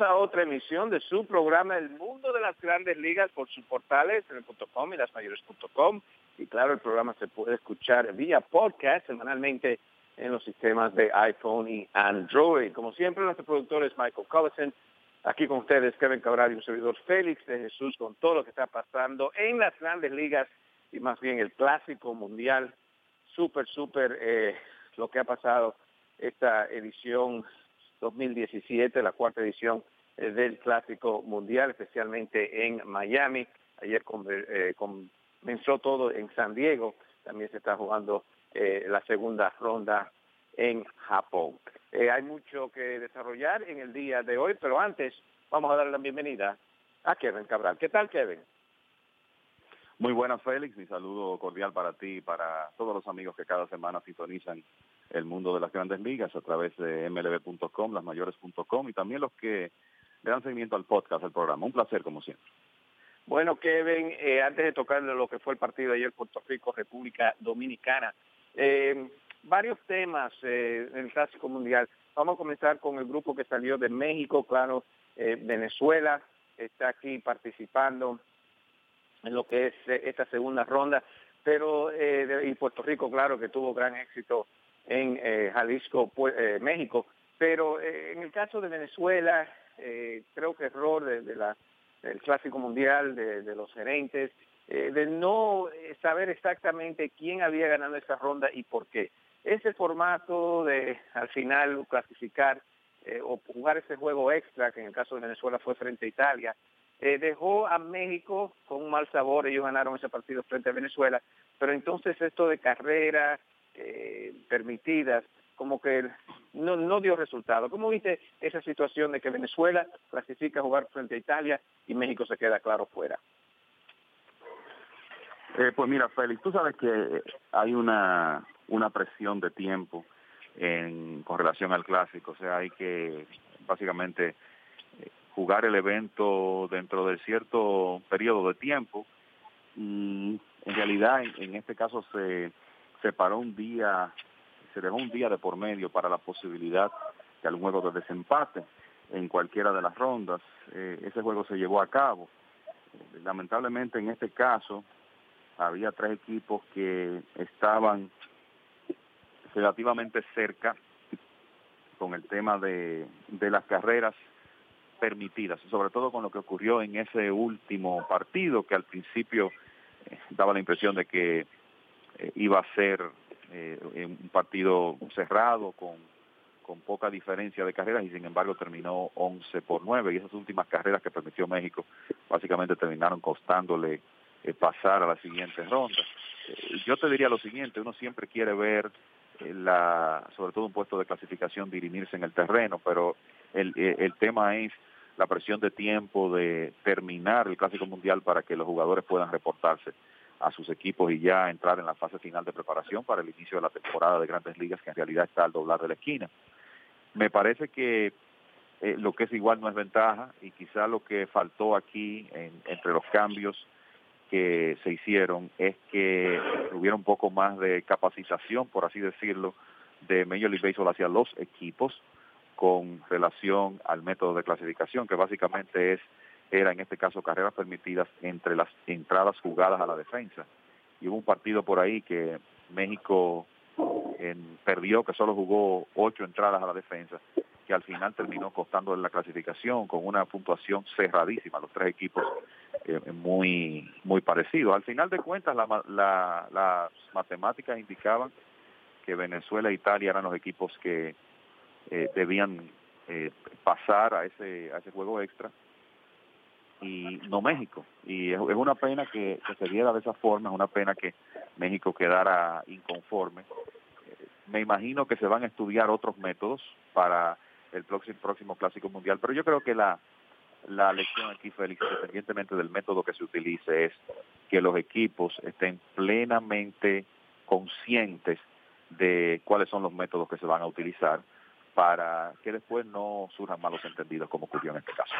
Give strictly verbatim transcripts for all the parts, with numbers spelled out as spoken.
A otra emisión de su programa El Mundo de las Grandes Ligas por sus portales en el punto com y las mayores punto com, y claro, el programa se puede escuchar vía podcast semanalmente en los sistemas de iPhone y Android. Como siempre, nuestro productor es Michael Cullison, aquí con ustedes Kevin Cabral y un servidor Félix de Jesús, con todo lo que está pasando en las Grandes Ligas y más bien el Clásico Mundial. Súper, súper eh, lo que ha pasado esta edición dos mil diecisiete, la cuarta edición del Clásico Mundial, especialmente en Miami. Ayer eh, comenzó todo en San Diego. También se está jugando eh, la segunda ronda en Japón. Eh, hay mucho que desarrollar en el día de hoy, pero antes vamos a darle la bienvenida a Kevin Cabral. ¿Qué tal, Kevin? Muy buenas, Félix. Mi saludo cordial para ti y para todos los amigos que cada semana sintonizan El Mundo de las Grandes Ligas a través de M L B punto com, las mayores punto com, y también los que le dan seguimiento al podcast, al programa. Un placer, como siempre. Bueno, Kevin, eh, antes de tocar lo que fue el partido de ayer, Puerto Rico, República Dominicana, eh, varios temas eh, en el Clásico Mundial. Vamos a comenzar con el grupo que salió de México, claro, eh, Venezuela está aquí participando en lo que es eh, esta segunda ronda, pero eh, de, y Puerto Rico, claro, que tuvo gran éxito en eh, Jalisco, eh, México. Pero eh, en el caso de Venezuela, eh, creo que error de, de la, del Clásico Mundial, de, de los gerentes, eh, de no saber exactamente quién había ganado esa ronda y por qué. Ese formato de, al final, clasificar eh, o jugar ese juego extra, que en el caso de Venezuela fue frente a Italia, eh, dejó a México con un mal sabor. Ellos ganaron ese partido frente a Venezuela. Pero entonces esto de carrera Eh, permitidas, como que no, no dio resultado. ¿Cómo viste esa situación de que Venezuela clasifica a jugar frente a Italia y México se queda, claro, fuera? Eh, pues mira, Félix, tú sabes que hay una una presión de tiempo en, con relación al Clásico. O sea, hay que básicamente jugar el evento dentro de cierto periodo de tiempo. Y en realidad, en, en este caso se... se paró un día, se dejó un día de por medio para la posibilidad de algún juego de desempate en cualquiera de las rondas. Eh, ese juego se llevó a cabo. Eh, lamentablemente, en este caso, había tres equipos que estaban relativamente cerca con el tema de, de las carreras permitidas, sobre todo con lo que ocurrió en ese último partido, que al principio eh, daba la impresión de que iba a ser eh, en un partido cerrado con, con poca diferencia de carreras, y sin embargo terminó once por nueve, y esas últimas carreras que permitió México básicamente terminaron costándole eh, pasar a la siguiente ronda. Eh, yo te diría lo siguiente: uno siempre quiere ver eh, la, sobre todo un puesto de clasificación dirimirse en el terreno, pero el, el tema es la presión de tiempo de terminar el Clásico Mundial para que los jugadores puedan reportarse a sus equipos y ya entrar en la fase final de preparación para el inicio de la temporada de Grandes Ligas, que en realidad está al doblar de la esquina. Me parece que eh, lo que es igual no es ventaja, y quizá lo que faltó aquí en, entre los cambios que se hicieron es que hubiera un poco más de capacitación, por así decirlo, de Major League Baseball hacia los equipos con relación al método de clasificación, que básicamente es era en este caso carreras permitidas entre las entradas jugadas a la defensa. Y hubo un partido por ahí que México en, perdió, que solo jugó ocho entradas a la defensa, que al final terminó costando en la clasificación con una puntuación cerradísima, los tres equipos eh, muy muy parecidos. Al final de cuentas, la, la, las matemáticas indicaban que Venezuela e Italia eran los equipos que Eh, debían eh, pasar a ese a ese juego extra, y no México. Y es, es una pena que, que se viera de esa forma, es una pena que México quedara inconforme. Eh, me imagino que se van a estudiar otros métodos para el próximo, próximo Clásico Mundial, pero yo creo que la, la lección aquí, Félix, independientemente del método que se utilice, es que los equipos estén plenamente conscientes de cuáles son los métodos que se van a utilizar, para que después no surjan malos entendidos como ocurrió en este caso.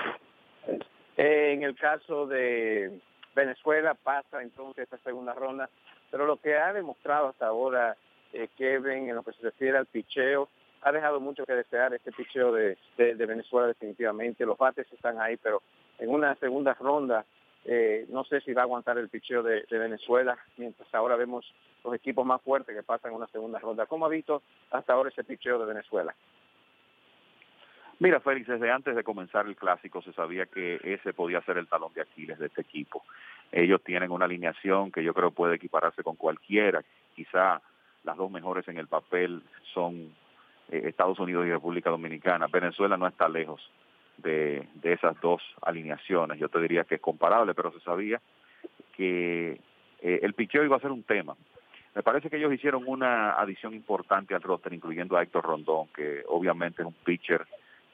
En el caso de Venezuela pasa entonces esta segunda ronda, pero lo que ha demostrado hasta ahora eh, Kevin en lo que se refiere al picheo, ha dejado mucho que desear este picheo de, de, de Venezuela definitivamente. Los bates están ahí, pero en una segunda ronda eh, no sé si va a aguantar el picheo de, de Venezuela, mientras ahora vemos los equipos más fuertes que pasan una segunda ronda. ¿Cómo ha visto hasta ahora ese picheo de Venezuela? Mira, Félix, desde antes de comenzar el Clásico se sabía que ese podía ser el talón de Aquiles de este equipo. Ellos tienen una alineación que yo creo puede equipararse con cualquiera. Quizá las dos mejores en el papel son eh, Estados Unidos y República Dominicana. Venezuela no está lejos de, de esas dos alineaciones. Yo te diría que es comparable, pero se sabía que eh, el picheo iba a ser un tema. Me parece que ellos hicieron una adición importante al roster, incluyendo a Héctor Rondón, que obviamente es un pitcher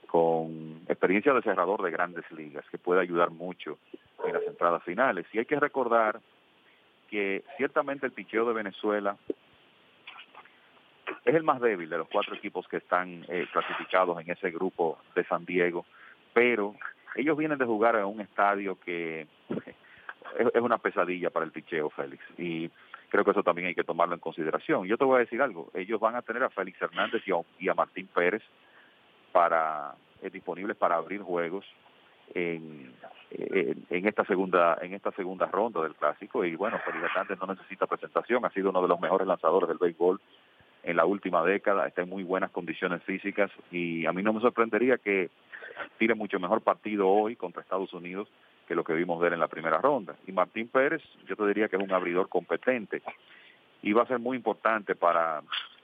con experiencia de cerrador de Grandes Ligas, que puede ayudar mucho en las entradas finales. Y hay que recordar que ciertamente el picheo de Venezuela es el más débil de los cuatro equipos que están eh, clasificados en ese grupo de San Diego, pero ellos vienen de jugar en un estadio que es una pesadilla para el picheo, Félix, y creo que eso también hay que tomarlo en consideración. Yo te voy a decir algo: ellos van a tener a Félix Hernández y a, y a Martín Pérez para eh, disponibles para abrir juegos en, en, en esta segunda en esta segunda ronda del Clásico. Y bueno, Félix Hernández no necesita presentación, ha sido uno de los mejores lanzadores del béisbol en la última década, está en muy buenas condiciones físicas, y a mí no me sorprendería que tire mucho mejor partido hoy contra Estados Unidos que lo que vimos de él en la primera ronda. Y Martín Pérez, yo te diría que es un abridor competente, y va a ser muy importante para,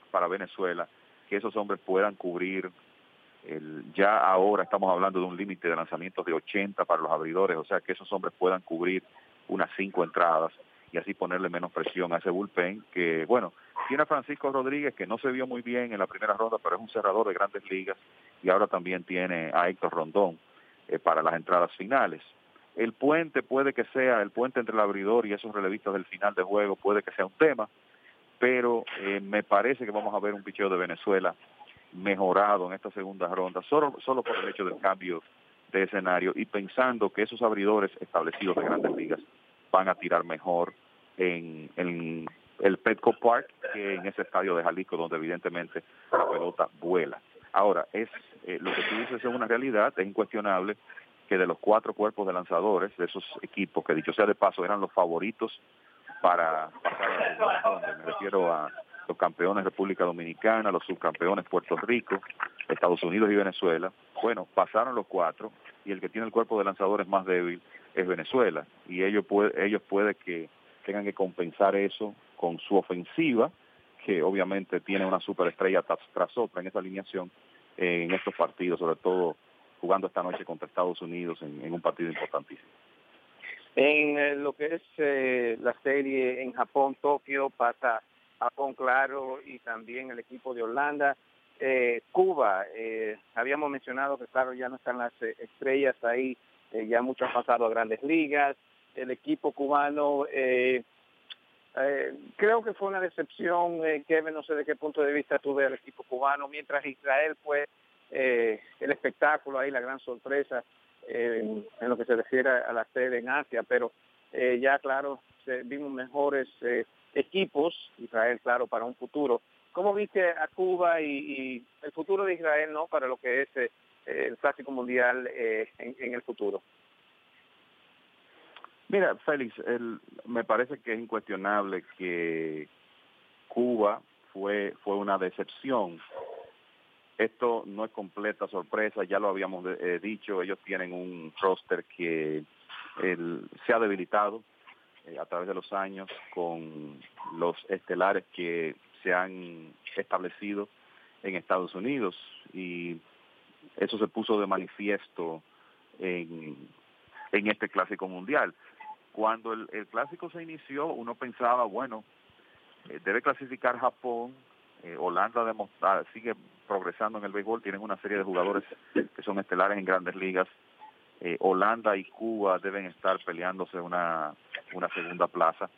para Venezuela que esos hombres puedan cubrir. El, ya ahora estamos hablando de un límite de lanzamientos de ochenta para los abridores, o sea que esos hombres puedan cubrir unas cinco entradas y así ponerle menos presión a ese bullpen que, bueno, tiene a Francisco Rodríguez, que no se vio muy bien en la primera ronda, pero es un cerrador de Grandes Ligas, y ahora también tiene a Héctor Rondón eh, para las entradas finales. El puente puede que sea, el puente entre el abridor y esos relevistas del final de juego puede que sea un tema, pero eh, me parece que vamos a ver un picheo de Venezuela mejorado en esta segunda ronda, solo, solo por el hecho del cambio de escenario, y pensando que esos abridores establecidos de Grandes Ligas van a tirar mejor en, en el Petco Park que en ese estadio de Jalisco, donde evidentemente la pelota vuela. Ahora, es eh, lo que tú dices es una realidad, es incuestionable que de los cuatro cuerpos de lanzadores de esos equipos, que dicho sea de paso eran los favoritos para pasar a la segunda ronda, me refiero a los campeones República Dominicana, los subcampeones Puerto Rico, Estados Unidos y Venezuela, bueno, pasaron los cuatro, y el que tiene el cuerpo de lanzadores más débil es Venezuela, y ellos puede, ellos puede que tengan que compensar eso con su ofensiva, que obviamente tiene una superestrella tras, tras otra en esa alineación eh, en estos partidos, sobre todo jugando esta noche contra Estados Unidos en, en un partido importantísimo. En eh, lo que es eh, la serie en Japón, Tokio, pasa Japón, claro, y también el equipo de Holanda. Eh, Cuba, eh, habíamos mencionado que claro, ya no están las eh, estrellas ahí, eh, ya muchos han pasado a Grandes Ligas. El equipo cubano, eh, eh, creo que fue una decepción, eh, Kevin, no sé de qué punto de vista tú ves al equipo cubano, mientras Israel fue eh, el espectáculo ahí, la gran sorpresa eh, en lo que se refiere a la sede en Asia, pero eh, ya claro, se, vimos mejores eh, equipos, Israel claro, para un futuro. ¿Cómo viste a Cuba y, y el futuro de Israel, no, para lo que es eh, el Clásico Mundial eh, en, en el futuro? Mira, Félix, el, me parece que es incuestionable que Cuba fue fue una decepción. Esto no es completa sorpresa, ya lo habíamos de, eh, dicho, ellos tienen un roster que el, se ha debilitado eh, a través de los años con los estelares que se han establecido en Estados Unidos, y eso se puso de manifiesto en, en este Clásico Mundial. Cuando el, el Clásico se inició, uno pensaba, bueno, eh, debe clasificar Japón, eh, Holanda demostrar, sigue progresando en el béisbol, tienen una serie de jugadores que son estelares en Grandes Ligas, eh, Holanda y Cuba deben estar peleándose una, una segunda plaza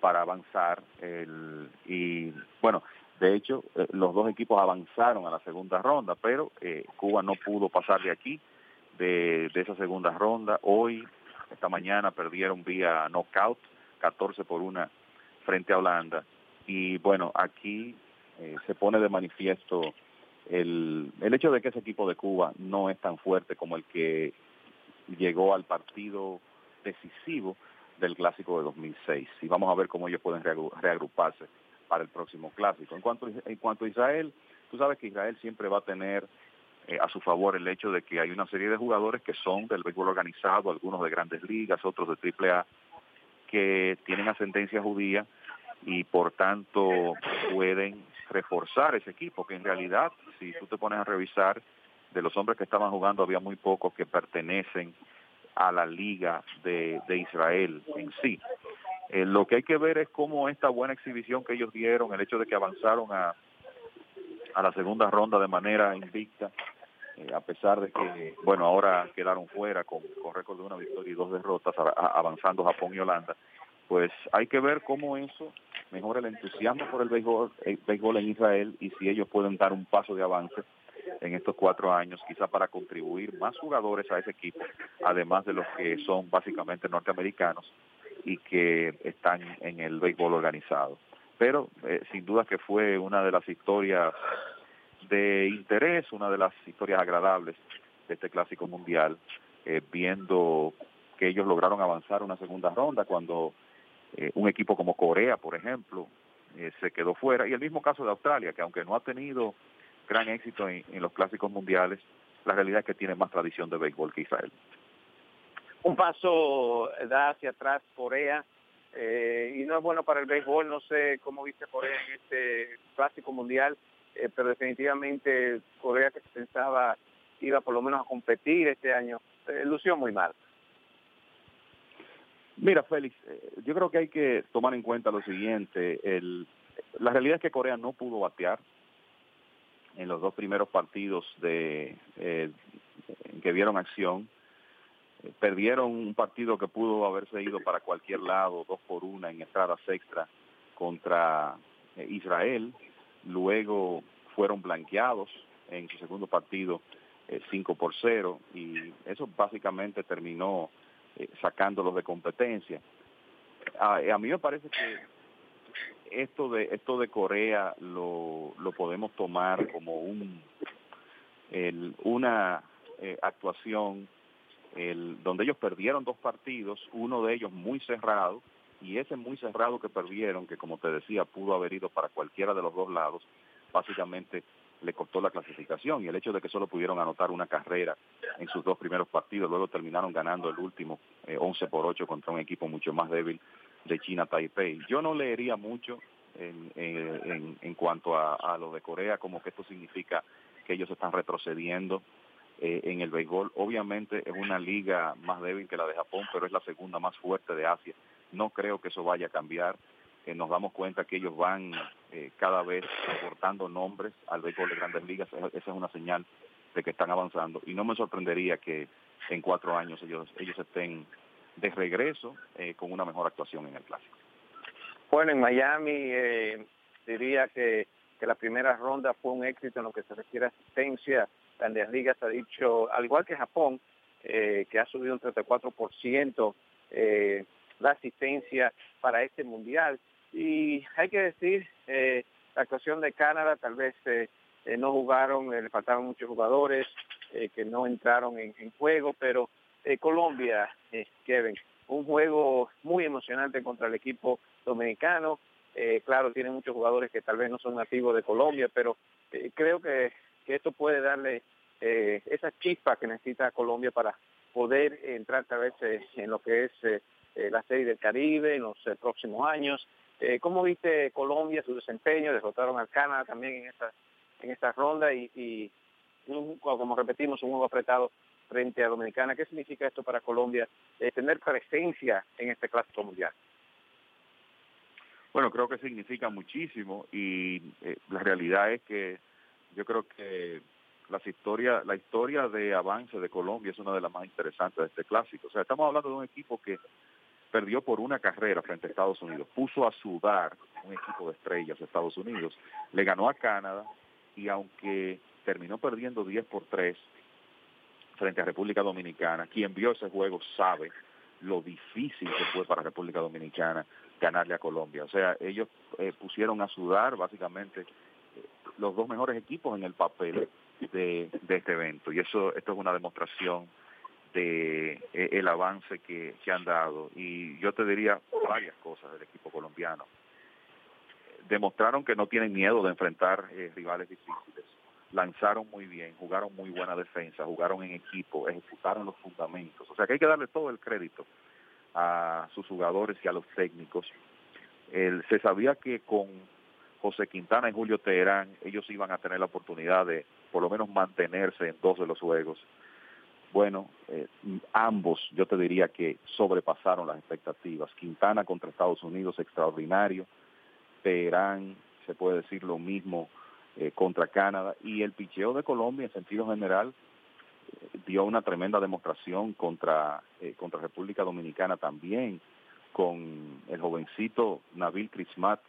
para avanzar, el, y bueno, de hecho, eh, los dos equipos avanzaron a la segunda ronda, pero eh, Cuba no pudo pasar de aquí, de, de esa segunda ronda. Hoy, esta mañana, perdieron vía knockout, catorce por uno frente a Holanda, y bueno, aquí eh, se pone de manifiesto el, el hecho de que ese equipo de Cuba no es tan fuerte como el que llegó al partido decisivo del Clásico de dos mil seis, y vamos a ver cómo ellos pueden reagruparse para el próximo Clásico. En cuanto, en cuanto a Israel, tú sabes que Israel siempre va a tener eh, a su favor el hecho de que hay una serie de jugadores que son del béisbol organizado, algunos de Grandes Ligas, otros de Triple A, que tienen ascendencia judía y por tanto pueden reforzar ese equipo, que en realidad, si tú te pones a revisar, de los hombres que estaban jugando había muy pocos que pertenecen a la Liga de, de Israel en sí. Eh, lo que hay que ver es cómo esta buena exhibición que ellos dieron, el hecho de que avanzaron a, a la segunda ronda de manera invicta, eh, a pesar de que, bueno, ahora quedaron fuera con, con récord de una victoria y dos derrotas, a, a, avanzando Japón y Holanda, pues hay que ver cómo eso mejora el entusiasmo por el béisbol, el béisbol en Israel, y si ellos pueden dar un paso de avance en estos cuatro años, quizá para contribuir más jugadores a ese equipo, además de los que son básicamente norteamericanos y que están en el béisbol organizado. Pero eh, sin duda que fue una de las historias de interés, una de las historias agradables de este Clásico Mundial, eh, viendo que ellos lograron avanzar una segunda ronda cuando eh, un equipo como Corea, por ejemplo, eh, se quedó fuera, y el mismo caso de Australia, que aunque no ha tenido gran éxito en, en los Clásicos Mundiales, la realidad es que tiene más tradición de béisbol que Israel. Un paso da hacia atrás Corea, eh, y no es bueno para el béisbol. No sé cómo viste Corea en este Clásico Mundial, eh, pero definitivamente Corea, que se pensaba iba por lo menos a competir este año, eh, lució muy mal. Mira, Félix, eh, yo creo que hay que tomar en cuenta lo siguiente. El, la realidad es que Corea no pudo batear en los dos primeros partidos de eh, que vieron acción. Eh, perdieron un partido que pudo haberse ido para cualquier lado, dos por una en entradas extra contra eh, Israel. Luego fueron blanqueados en su segundo partido, eh, cinco por cero, y eso básicamente terminó eh, sacándolos de competencia. A, a mí me parece que Esto de esto de Corea lo, lo podemos tomar como un el, una eh, actuación el, donde ellos perdieron dos partidos, uno de ellos muy cerrado, y ese muy cerrado que perdieron, que como te decía pudo haber ido para cualquiera de los dos lados, básicamente le costó la clasificación, y el hecho de que solo pudieron anotar una carrera en sus dos primeros partidos, luego terminaron ganando el último eh, once por ocho contra un equipo mucho más débil de China Taipei. Yo no leería mucho en, en, en cuanto a, a lo de Corea, como que esto significa que ellos están retrocediendo eh, en el béisbol. Obviamente es una liga más débil que la de Japón, pero es la segunda más fuerte de Asia. No creo que eso vaya a cambiar. Eh, nos damos cuenta que ellos van eh, cada vez aportando nombres al béisbol de Grandes Ligas. Esa es una señal de que están avanzando. Y no me sorprendería que en cuatro años ellos, ellos estén de regreso eh, con una mejor actuación en el Clásico. Bueno, en Miami eh, diría que, que la primera ronda fue un éxito en lo que se refiere a asistencia. Grandes Ligas ha dicho, al igual que Japón, eh, que ha subido un treinta y cuatro por ciento eh, la asistencia para este Mundial. Y hay que decir, eh, la actuación de Canadá, tal vez eh, eh, no jugaron, eh, le faltaron muchos jugadores eh, que no entraron en, en juego, pero eh, Colombia, eh, Kevin, un juego muy emocionante contra el equipo dominicano. Eh, claro, tiene muchos jugadores que tal vez no son nativos de Colombia, pero eh, creo que, que esto puede darle eh, esa chispa que necesita Colombia para poder entrar tal vez eh, en lo que es eh, eh, la Serie del Caribe en los eh, próximos años. Eh, ¿Cómo viste Colombia, su desempeño? Derrotaron al Canadá también en esta, en esta ronda y, y un, como repetimos, un juego apretado frente a Dominicana. ¿Qué significa esto para Colombia, eh, tener presencia en este Clásico Mundial? Bueno, creo que significa muchísimo y eh, la realidad es que yo creo que las historias, la historia de avance de Colombia es una de las más interesantes de este Clásico. O sea, estamos hablando de un equipo que perdió por una carrera frente a Estados Unidos, puso a sudar un equipo de estrellas a Estados Unidos, le ganó a Canadá y aunque terminó perdiendo diez por tres frente a República Dominicana, quien vio ese juego sabe lo difícil que fue para República Dominicana ganarle a Colombia. O sea, ellos eh, pusieron a sudar básicamente eh, los dos mejores equipos en el papel de, de este evento y eso esto es una demostración de el avance que, que han dado. Y yo te diría varias cosas del equipo colombiano. Demostraron que no tienen miedo de enfrentar eh, rivales difíciles. Lanzaron muy bien, jugaron muy buena defensa, jugaron en equipo, ejecutaron los fundamentos. O sea que hay que darle todo el crédito a sus jugadores y a los técnicos. El, se sabía que con José Quintana y Julio Teherán ellos iban a tener la oportunidad de por lo menos mantenerse en dos de los juegos. Bueno, eh, ambos yo te diría que sobrepasaron las expectativas. Quintana contra Estados Unidos, extraordinario. Teherán, se puede decir lo mismo eh, contra Canadá. Y el picheo de Colombia, en sentido general, eh, dio una tremenda demostración contra, eh, contra República Dominicana también, con el jovencito Nabil Crismat,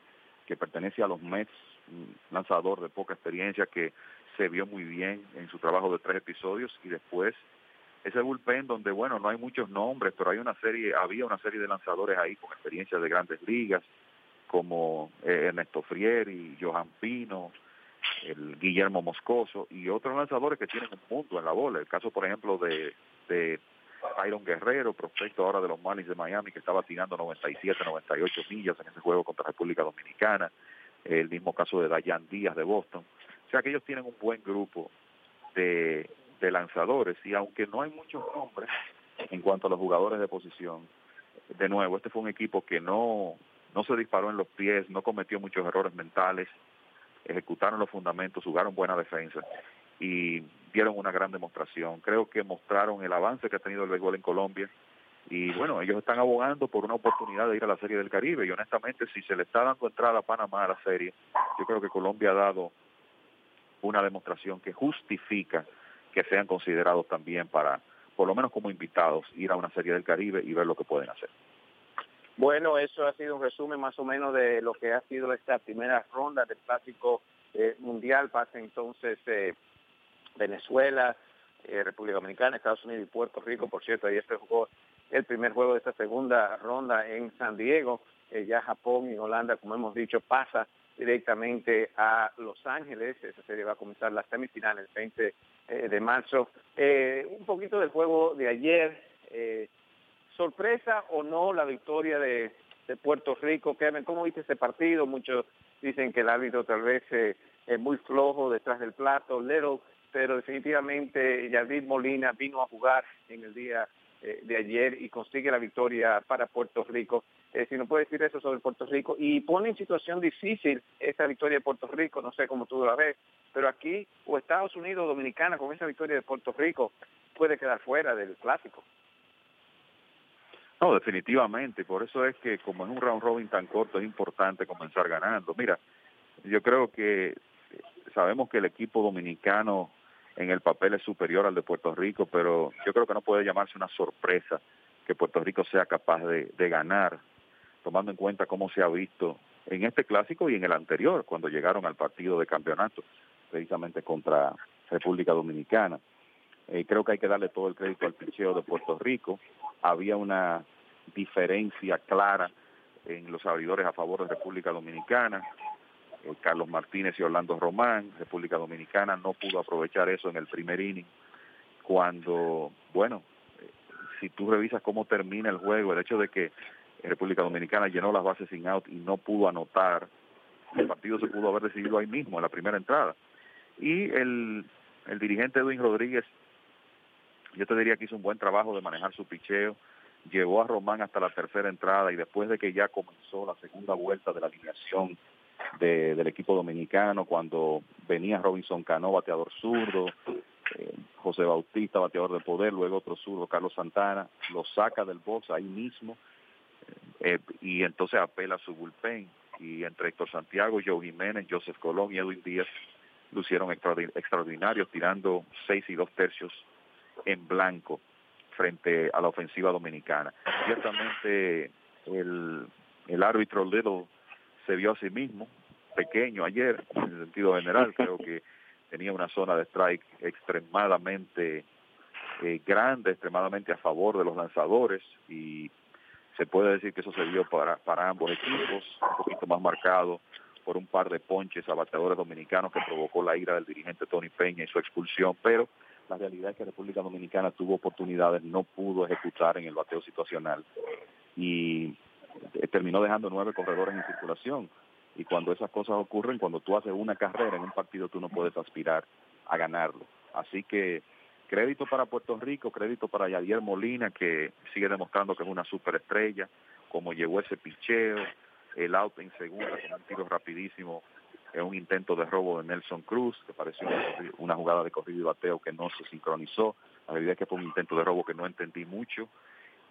que pertenece a los Mets, un lanzador de poca experiencia que se vio muy bien en su trabajo de tres episodios y después ese bullpen donde, bueno, no hay muchos nombres, pero hay una serie, había una serie de lanzadores ahí con experiencia de Grandes Ligas, como eh, Ernesto Frieri, Johan Pino, el Guillermo Moscoso, y otros lanzadores que tienen un punto en la bola. El caso, por ejemplo, de, de Tyron Guerrero, prospecto ahora de los Marlins de Miami, que estaba tirando noventa y siete, noventa y ocho millas en ese juego contra República Dominicana. El mismo caso de Dayan Díaz de Boston. O sea que ellos tienen un buen grupo de... de lanzadores, y aunque no hay muchos nombres en cuanto a los jugadores de posición, de nuevo, este fue un equipo que no, no se disparó en los pies, no cometió muchos errores mentales, ejecutaron los fundamentos, jugaron buena defensa y dieron una gran demostración. Creo que mostraron el avance que ha tenido el béisbol en Colombia y bueno, ellos están abogando por una oportunidad de ir a la Serie del Caribe y honestamente si se le está dando entrada a Panamá a la Serie, yo creo que Colombia ha dado una demostración que justifica que sean considerados también para, por lo menos como invitados, ir a una Serie del Caribe y ver lo que pueden hacer. Bueno, eso ha sido un resumen más o menos de lo que ha sido esta primera ronda del Clásico eh, Mundial. Pasa entonces eh, Venezuela, eh, República Dominicana, Estados Unidos y Puerto Rico. Por cierto, ayer se jugó el primer juego de esta segunda ronda en San Diego. Eh, ya Japón y Holanda, como hemos dicho, pasa directamente a Los Ángeles. Esa serie va a comenzar las semifinales el veinte de marzo. Eh, un poquito del juego de ayer. Eh, ¿Sorpresa o no la victoria de, de Puerto Rico? Kevin, ¿cómo viste ese partido? Muchos dicen que el árbitro tal vez eh, es muy flojo detrás del plato, Little, pero definitivamente Yadier Molina vino a jugar en el día eh, de ayer y consigue la victoria para Puerto Rico. Eh, si no puede decir eso sobre Puerto Rico, y pone en situación difícil esta victoria de Puerto Rico, no sé cómo tú la ves, pero aquí o Estados Unidos o Dominicana con esa victoria de Puerto Rico puede quedar fuera del Clásico. No, definitivamente, por eso es que como es un round robin tan corto es importante comenzar ganando. Mira, yo creo que sabemos que el equipo dominicano en el papel es superior al de Puerto Rico, pero yo creo que no puede llamarse una sorpresa que Puerto Rico sea capaz de, de ganar, tomando en cuenta cómo se ha visto en este Clásico y en el anterior, cuando llegaron al partido de campeonato, precisamente contra República Dominicana. Eh, creo que hay que darle todo el crédito al picheo de Puerto Rico. Había una diferencia clara en los abridores a favor de República Dominicana. Eh, Carlos Martínez y Orlando Román. República Dominicana no pudo aprovechar eso en el primer inning, cuando, bueno, eh, si tú revisas cómo termina el juego, el hecho de que República Dominicana llenó las bases sin out y no pudo anotar, el partido se pudo haber decidido ahí mismo, en la primera entrada. Y el, el dirigente Edwin Rodríguez, yo te diría que hizo un buen trabajo de manejar su picheo, llevó a Román hasta la tercera entrada, y después de que ya comenzó la segunda vuelta de la alineación de, del equipo dominicano, cuando venía Robinson Cano, bateador zurdo, eh, José Bautista, bateador de poder, luego otro zurdo, Carlos Santana, lo saca del box ahí mismo, Eh, y entonces apela a su bullpen, y entre Héctor Santiago, Joe Jiménez, Joseph Colón y Edwin Díaz lucieron extraordin- extraordinarios, tirando seis y dos tercios en blanco frente a la ofensiva dominicana. Ciertamente el, el árbitro Little se vio a sí mismo pequeño ayer, en el sentido general. Creo que tenía una zona de strike extremadamente eh, grande, extremadamente a favor de los lanzadores, y se puede decir que eso se vio para, para ambos equipos, un poquito más marcado por un par de ponches a bateadores dominicanos que provocó la ira del dirigente Tony Peña y su expulsión, pero la realidad es que República Dominicana tuvo oportunidades, no pudo ejecutar en el bateo situacional y terminó dejando nueve corredores en circulación. Y cuando esas cosas ocurren, cuando tú haces una carrera en un partido, tú no puedes aspirar a ganarlo. Así que crédito para Puerto Rico, crédito para Yadier Molina, que sigue demostrando que es una superestrella, como llegó ese picheo, el out en segunda con un tiro rapidísimo, es un intento de robo de Nelson Cruz, que pareció una jugada de corrido y bateo que no se sincronizó. La realidad es que fue un intento de robo que no entendí mucho.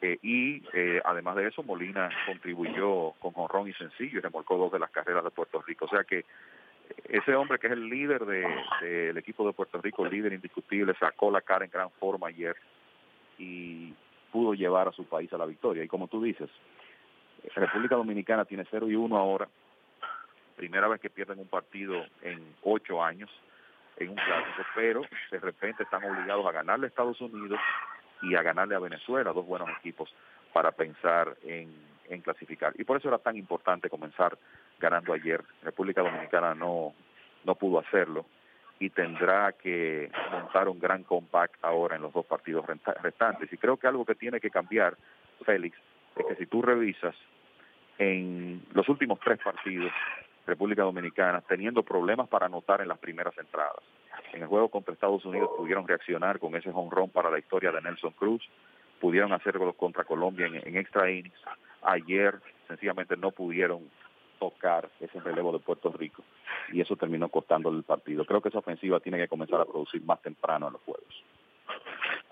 Eh, y eh, además de eso, Molina contribuyó con jonrón y sencillo y remolcó dos de las carreras de Puerto Rico. O sea que ese hombre que es el líder del de, de equipo de Puerto Rico, líder indiscutible, sacó la cara en gran forma ayer y pudo llevar a su país a la victoria. Y como tú dices, República Dominicana tiene cero y uno ahora, primera vez que pierden un partido en ocho años, en un clásico, pero de repente están obligados a ganarle a Estados Unidos y a ganarle a Venezuela, dos buenos equipos, para pensar en, en clasificar. Y por eso era tan importante comenzar ganando ayer. República Dominicana no, no pudo hacerlo y tendrá que montar un gran comeback ahora en los dos partidos restantes. Y creo que algo que tiene que cambiar, Félix, es que si tú revisas en los últimos tres partidos, República Dominicana teniendo problemas para anotar en las primeras entradas. En el juego contra Estados Unidos pudieron reaccionar con ese jonrón para la historia de Nelson Cruz, pudieron hacerlo contra Colombia en, en extra innings. Ayer sencillamente no pudieron tocar ese relevo de Puerto Rico y eso terminó costándole el partido. Creo que esa ofensiva tiene que comenzar a producir más temprano en los juegos.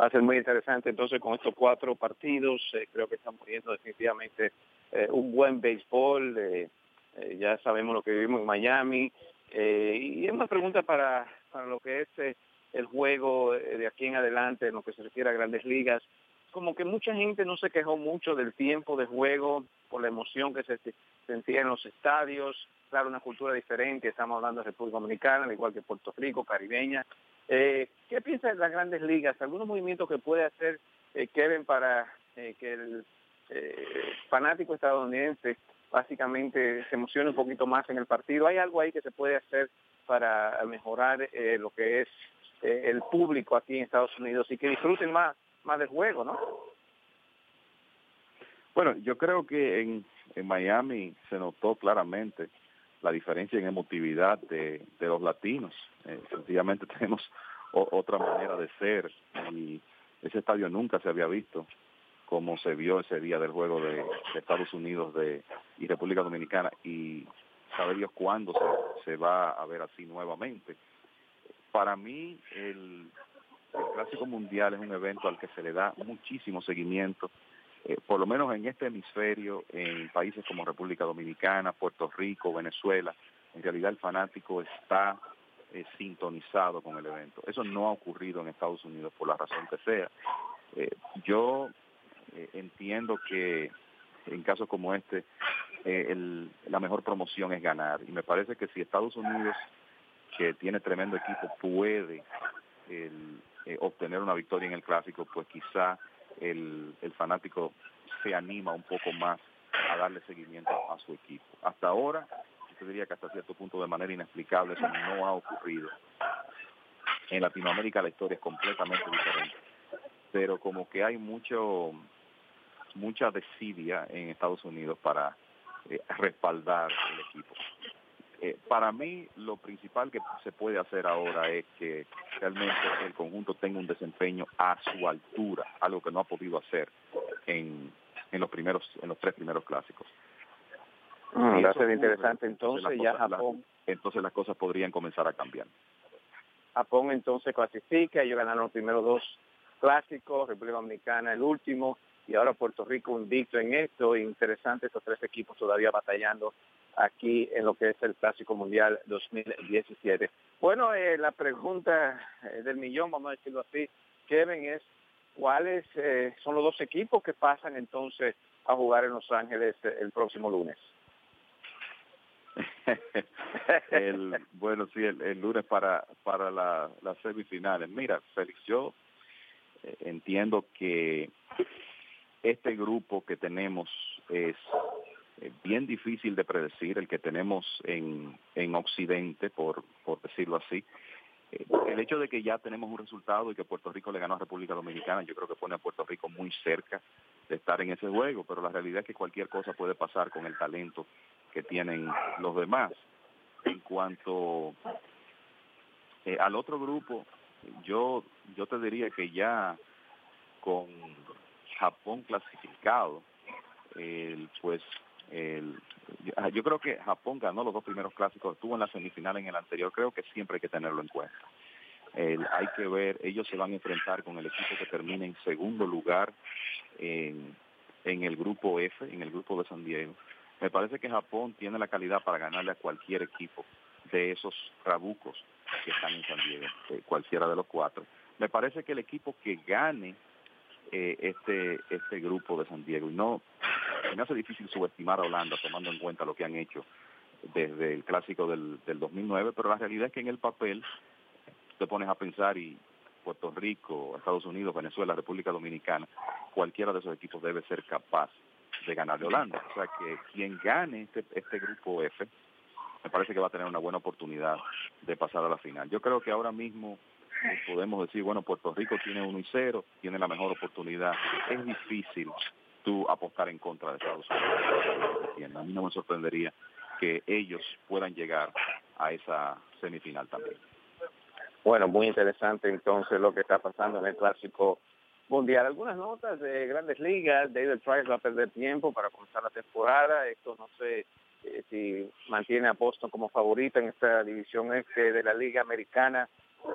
Va a ser muy interesante entonces con estos cuatro partidos. Eh, creo que estamos viendo definitivamente eh, un buen béisbol. Eh, eh, ya sabemos lo que vivimos en Miami. Eh, y es una pregunta para, para lo que es eh, el juego de aquí en adelante en lo que se refiere a Grandes Ligas. Como que mucha gente no se quejó mucho del tiempo de juego por la emoción que se sentía en los estadios. Claro, una cultura diferente, estamos hablando de República Dominicana, al igual que Puerto Rico, caribeña. Eh, ¿Qué piensas de las Grandes Ligas? ¿Algunos movimientos que puede hacer eh, Kevin para eh, que el eh, fanático estadounidense básicamente se emocione un poquito más en el partido? ¿Hay algo ahí que se puede hacer para mejorar eh, lo que es eh, el público aquí en Estados Unidos y que disfruten más más del juego, no? Bueno, yo creo que en, en Miami se notó claramente la diferencia en emotividad de, de los latinos. Eh, sencillamente tenemos o, otra manera de ser y ese estadio nunca se había visto como se vio ese día del juego de, de Estados Unidos de, y República Dominicana, y sabe Dios cuándo se, se va a ver así nuevamente. Para mí el, el Clásico Mundial es un evento al que se le da muchísimo seguimiento, eh, por lo menos en este hemisferio, en países como República Dominicana, Puerto Rico, Venezuela. En realidad el fanático está eh, sintonizado con el evento. Eso no ha ocurrido en Estados Unidos por la razón que sea. Eh, yo eh, entiendo que en casos como este eh, el, la mejor promoción es ganar. Y me parece que si Estados Unidos, que tiene tremendo equipo, puede el, eh, obtener una victoria en el Clásico, pues quizá el, el fanático se anima un poco más a darle seguimiento a su equipo. Hasta ahora, yo diría que hasta cierto punto, de manera inexplicable, eso no ha ocurrido. En Latinoamérica la historia es completamente diferente, pero como que hay mucho mucha desidia en Estados Unidos para eh, respaldar el equipo. Eh, para mí, lo principal que se puede hacer ahora es que realmente el conjunto tenga un desempeño a su altura, algo que no ha podido hacer en, en los primeros, en los tres primeros clásicos. Mm, va a ser interesante. Entonces, entonces ya cosas, Japón. La, entonces las cosas podrían comenzar a cambiar. Japón entonces clasifica, ellos ganaron los primeros dos clásicos, República Dominicana el último, y ahora Puerto Rico invicto en esto. Interesante, estos tres equipos todavía batallando aquí en lo que es el Clásico Mundial dos mil diecisiete. Bueno, eh, la pregunta del millón, vamos a decirlo así, Kevin, es ¿cuáles eh, son los dos equipos que pasan entonces a jugar en Los Ángeles el próximo lunes? el, bueno, sí, el, el lunes para para la, las semifinales. Mira, Félix, yo eh, entiendo que este grupo que tenemos es eh, bien difícil de predecir, el que tenemos en, en Occidente, por, por decirlo así. Eh, el hecho de que ya tenemos un resultado y que Puerto Rico le ganó a República Dominicana, yo creo que pone a Puerto Rico muy cerca de estar en ese juego, pero la realidad es que cualquier cosa puede pasar con el talento que tienen los demás. En cuanto eh, al otro grupo, yo yo te diría que ya con Japón clasificado, eh, pues el, yo creo que Japón ganó los dos primeros clásicos, estuvo en la semifinal en el anterior, creo que siempre hay que tenerlo en cuenta. Eh, hay que ver, ellos se van a enfrentar con el equipo que termina en segundo lugar en, en el grupo F, en el grupo de San Diego. Me parece que Japón tiene la calidad para ganarle a cualquier equipo de esos rabucos que están en San Diego, eh, cualquiera de los cuatro. Me parece que el equipo que gane eh, este este grupo de San Diego, y no me hace difícil subestimar a Holanda tomando en cuenta lo que han hecho desde el Clásico del, del dos mil nueve, pero la realidad es que en el papel te pones a pensar y Puerto Rico, Estados Unidos, Venezuela, República Dominicana, cualquiera de esos equipos debe ser capaz de ganar de Holanda. O sea que quien gane este, este grupo F, me parece que va a tener una buena oportunidad de pasar a la final. Yo creo que ahora mismo podemos decir, bueno, Puerto Rico tiene uno y cero, tiene la mejor oportunidad. Es difícil tú apostar en contra de Estados Unidos. A mí no me sorprendería que ellos puedan llegar a esa semifinal también. Bueno, muy interesante entonces lo que está pasando en el Clásico Mundial. Algunas notas de Grandes Ligas. David Price va a perder tiempo para comenzar la temporada. Esto no sé eh, si mantiene a Boston como favorita en esta división este de la Liga Americana.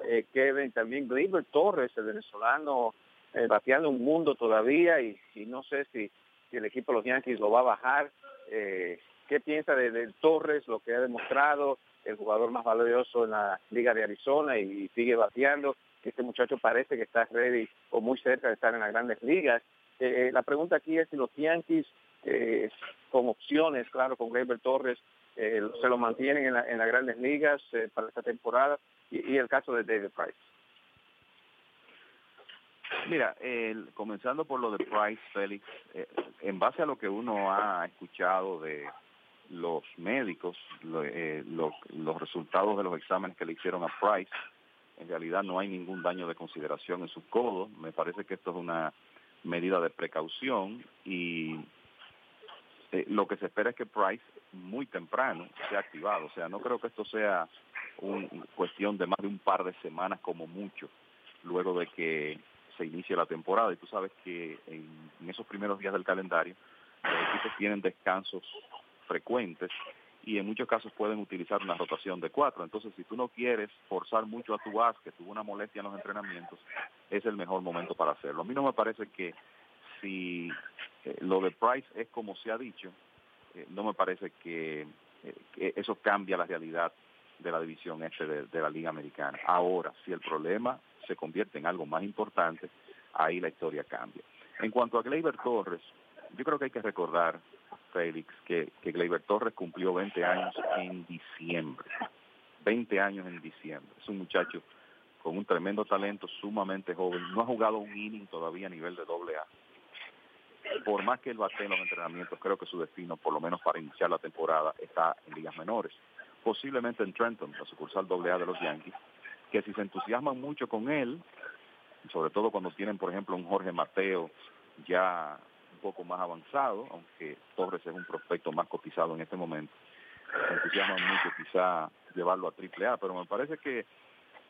Eh, Kevin, también Gleyber Torres, el venezolano, eh, bateando un mundo todavía, y, y no sé si, si el equipo de los Yankees lo va a bajar. Eh, ¿Qué piensa de, de Torres, lo que ha demostrado, el jugador más valioso en la Liga de Arizona, y, y sigue bateando? Que este muchacho parece que está ready o muy cerca de estar en las Grandes Ligas. Eh, la pregunta aquí es si los Yankees, eh, con opciones, claro, con Gleyber Torres, eh, se lo mantienen en, la, en las Grandes Ligas eh, para esta temporada, y, y el caso de David Price. Mira, eh, comenzando por lo de Price, Félix, eh, en base a lo que uno ha escuchado de los médicos, lo, eh, lo, los resultados de los exámenes que le hicieron a Price, en realidad no hay ningún daño de consideración en sus codos. Me parece que esto es una medida de precaución, y eh, lo que se espera es que Price muy temprano sea activado. O sea, no creo que esto sea una cuestión de más de un par de semanas como mucho, luego de que se inicie la temporada. Y tú sabes que en, en esos primeros días del calendario los equipos tienen descansos frecuentes y en muchos casos pueden utilizar una rotación de cuatro. Entonces, si tú no quieres forzar mucho a tu as, que tuvo una molestia en los entrenamientos, es el mejor momento para hacerlo. A mí no me parece que si eh, lo de Price es como se ha dicho, eh, no me parece que, eh, que eso cambia la realidad de la división este de, de la Liga Americana. Ahora, si el problema se convierte en algo más importante, ahí la historia cambia. En cuanto a Gleyber Torres, yo creo que hay que recordar, Félix, que, que Gleyber Torres cumplió veinte años en diciembre. veinte años en diciembre. Es un muchacho con un tremendo talento, sumamente joven. No ha jugado un inning todavía a nivel de doble A. Por más que él bate en los entrenamientos, creo que su destino, por lo menos para iniciar la temporada, está en ligas menores. Posiblemente en Trenton, la sucursal doble A de los Yankees, que si se entusiasman mucho con él, sobre todo cuando tienen, por ejemplo, un Jorge Mateo ya poco más avanzado, aunque Torres es un prospecto más cotizado en este momento, se entusiasman mucho quizá llevarlo a triple A, pero me parece que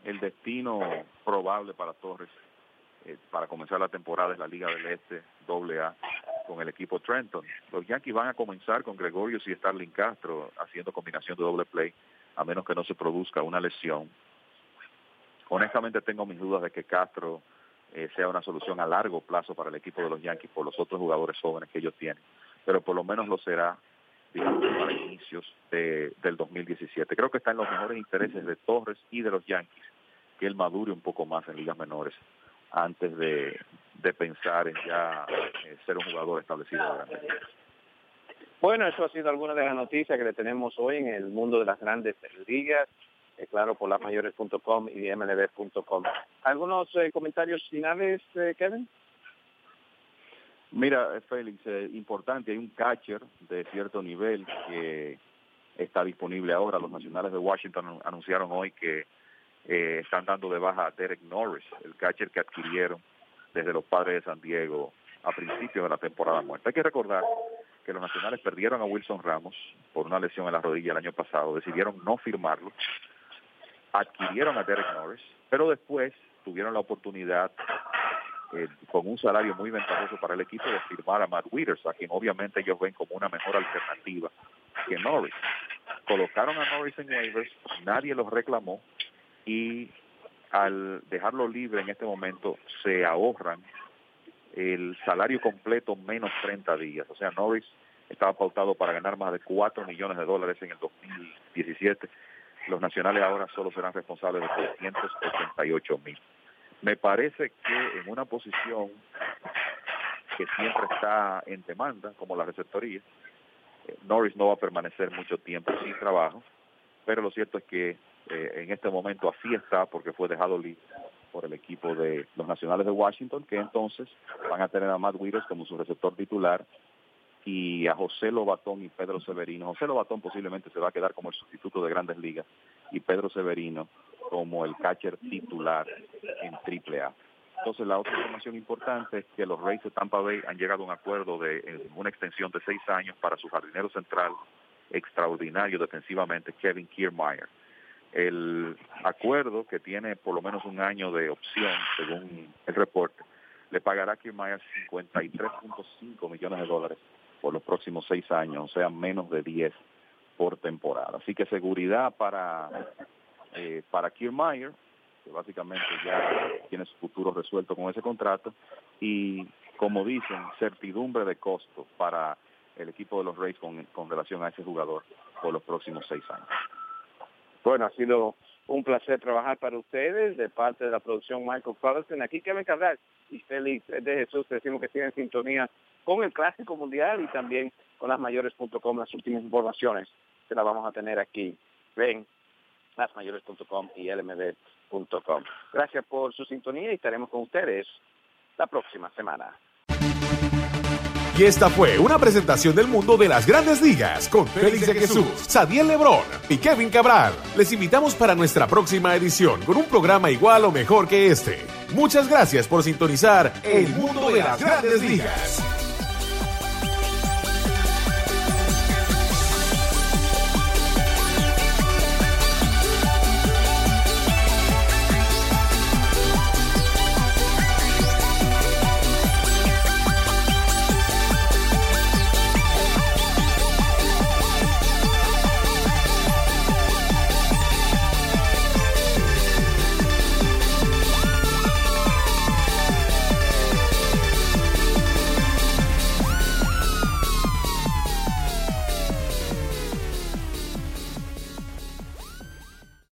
el destino probable para Torres eh, para comenzar la temporada es la Liga del Este doble A con el equipo Trenton. Los Yankees van a comenzar con Gregorio y Starlin Castro haciendo combinación de doble play, a menos que no se produzca una lesión. Honestamente tengo mis dudas de que Castro sea una solución a largo plazo para el equipo de los Yankees por los otros jugadores jóvenes que ellos tienen, pero por lo menos lo será, digamos, para inicios de, del dos mil diecisiete. Creo que está en los mejores intereses de Torres y de los Yankees que él madure un poco más en ligas menores antes de, de pensar en ya eh, ser un jugador establecido de Grandes Ligas. Bueno, eso ha sido alguna de las noticias que le tenemos hoy en el mundo de las Grandes Ligas. Eh, claro, por las mayores punto com y eme ele be punto com. ¿Algunos eh, comentarios finales, eh, Kevin? Mira, Félix, eh, importante, hay un catcher de cierto nivel que está disponible ahora. Los nacionales de Washington anunciaron hoy que eh, están dando de baja a Derek Norris, el catcher que adquirieron desde los Padres de San Diego a principios de la temporada muerta. Hay que recordar que los nacionales perdieron a Wilson Ramos por una lesión en la rodilla el año pasado, decidieron no firmarlo, adquirieron a Derek Norris, pero después tuvieron la oportunidad, eh, con un salario muy ventajoso para el equipo, de firmar a Matt Wieters, a quien obviamente ellos ven como una mejor alternativa que Norris. Colocaron a Norris en waivers, nadie los reclamó, y al dejarlo libre en este momento se ahorran el salario completo menos treinta días. O sea, Norris estaba pautado para ganar más de cuatro millones de dólares en el dos mil diecisiete. Los nacionales ahora solo serán responsables de trescientos ochenta y ocho mil. Me parece que en una posición que siempre está en demanda, como la receptoría, Norris no va a permanecer mucho tiempo sin trabajo, pero lo cierto es que eh, en este momento así está porque fue dejado libre por el equipo de los nacionales de Washington, que entonces van a tener a Matt Wieters como su receptor titular y a José Lobatón y Pedro Severino. José Lobatón posiblemente se va a quedar como el sustituto de Grandes Ligas y Pedro Severino como el catcher titular en Triple A. Entonces, la otra información importante es que los Rays de Tampa Bay han llegado a un acuerdo de una extensión de seis años para su jardinero central extraordinario defensivamente, Kevin Kiermaier. El acuerdo, que tiene por lo menos un año de opción, según el reporte, le pagará a Kiermaier cincuenta y tres punto cinco millones de dólares por los próximos seis años, o sea, menos de diez por temporada. Así que seguridad para, eh, para Kiermaier, que básicamente ya tiene su futuro resuelto con ese contrato, y, como dicen, certidumbre de costo para el equipo de los Rays con, con relación a ese jugador por los próximos seis años. Bueno, ha sido un placer trabajar para ustedes, de parte de la producción Michael Cullison. Aquí Kevin Cabral y Félix de Jesús, decimos que siguen en sintonía con el Clásico Mundial y también con las mayores punto com. Las últimas informaciones se las vamos a tener aquí en las mayores punto com y ele eme be punto com. Gracias por su sintonía y estaremos con ustedes la próxima semana. Y esta fue una presentación del mundo de las Grandes Ligas con Félix de Jesús, Sadiel Lebrón y Kevin Cabral. Les invitamos para nuestra próxima edición con un programa igual o mejor que este. Muchas gracias por sintonizar El Mundo de las Grandes Ligas.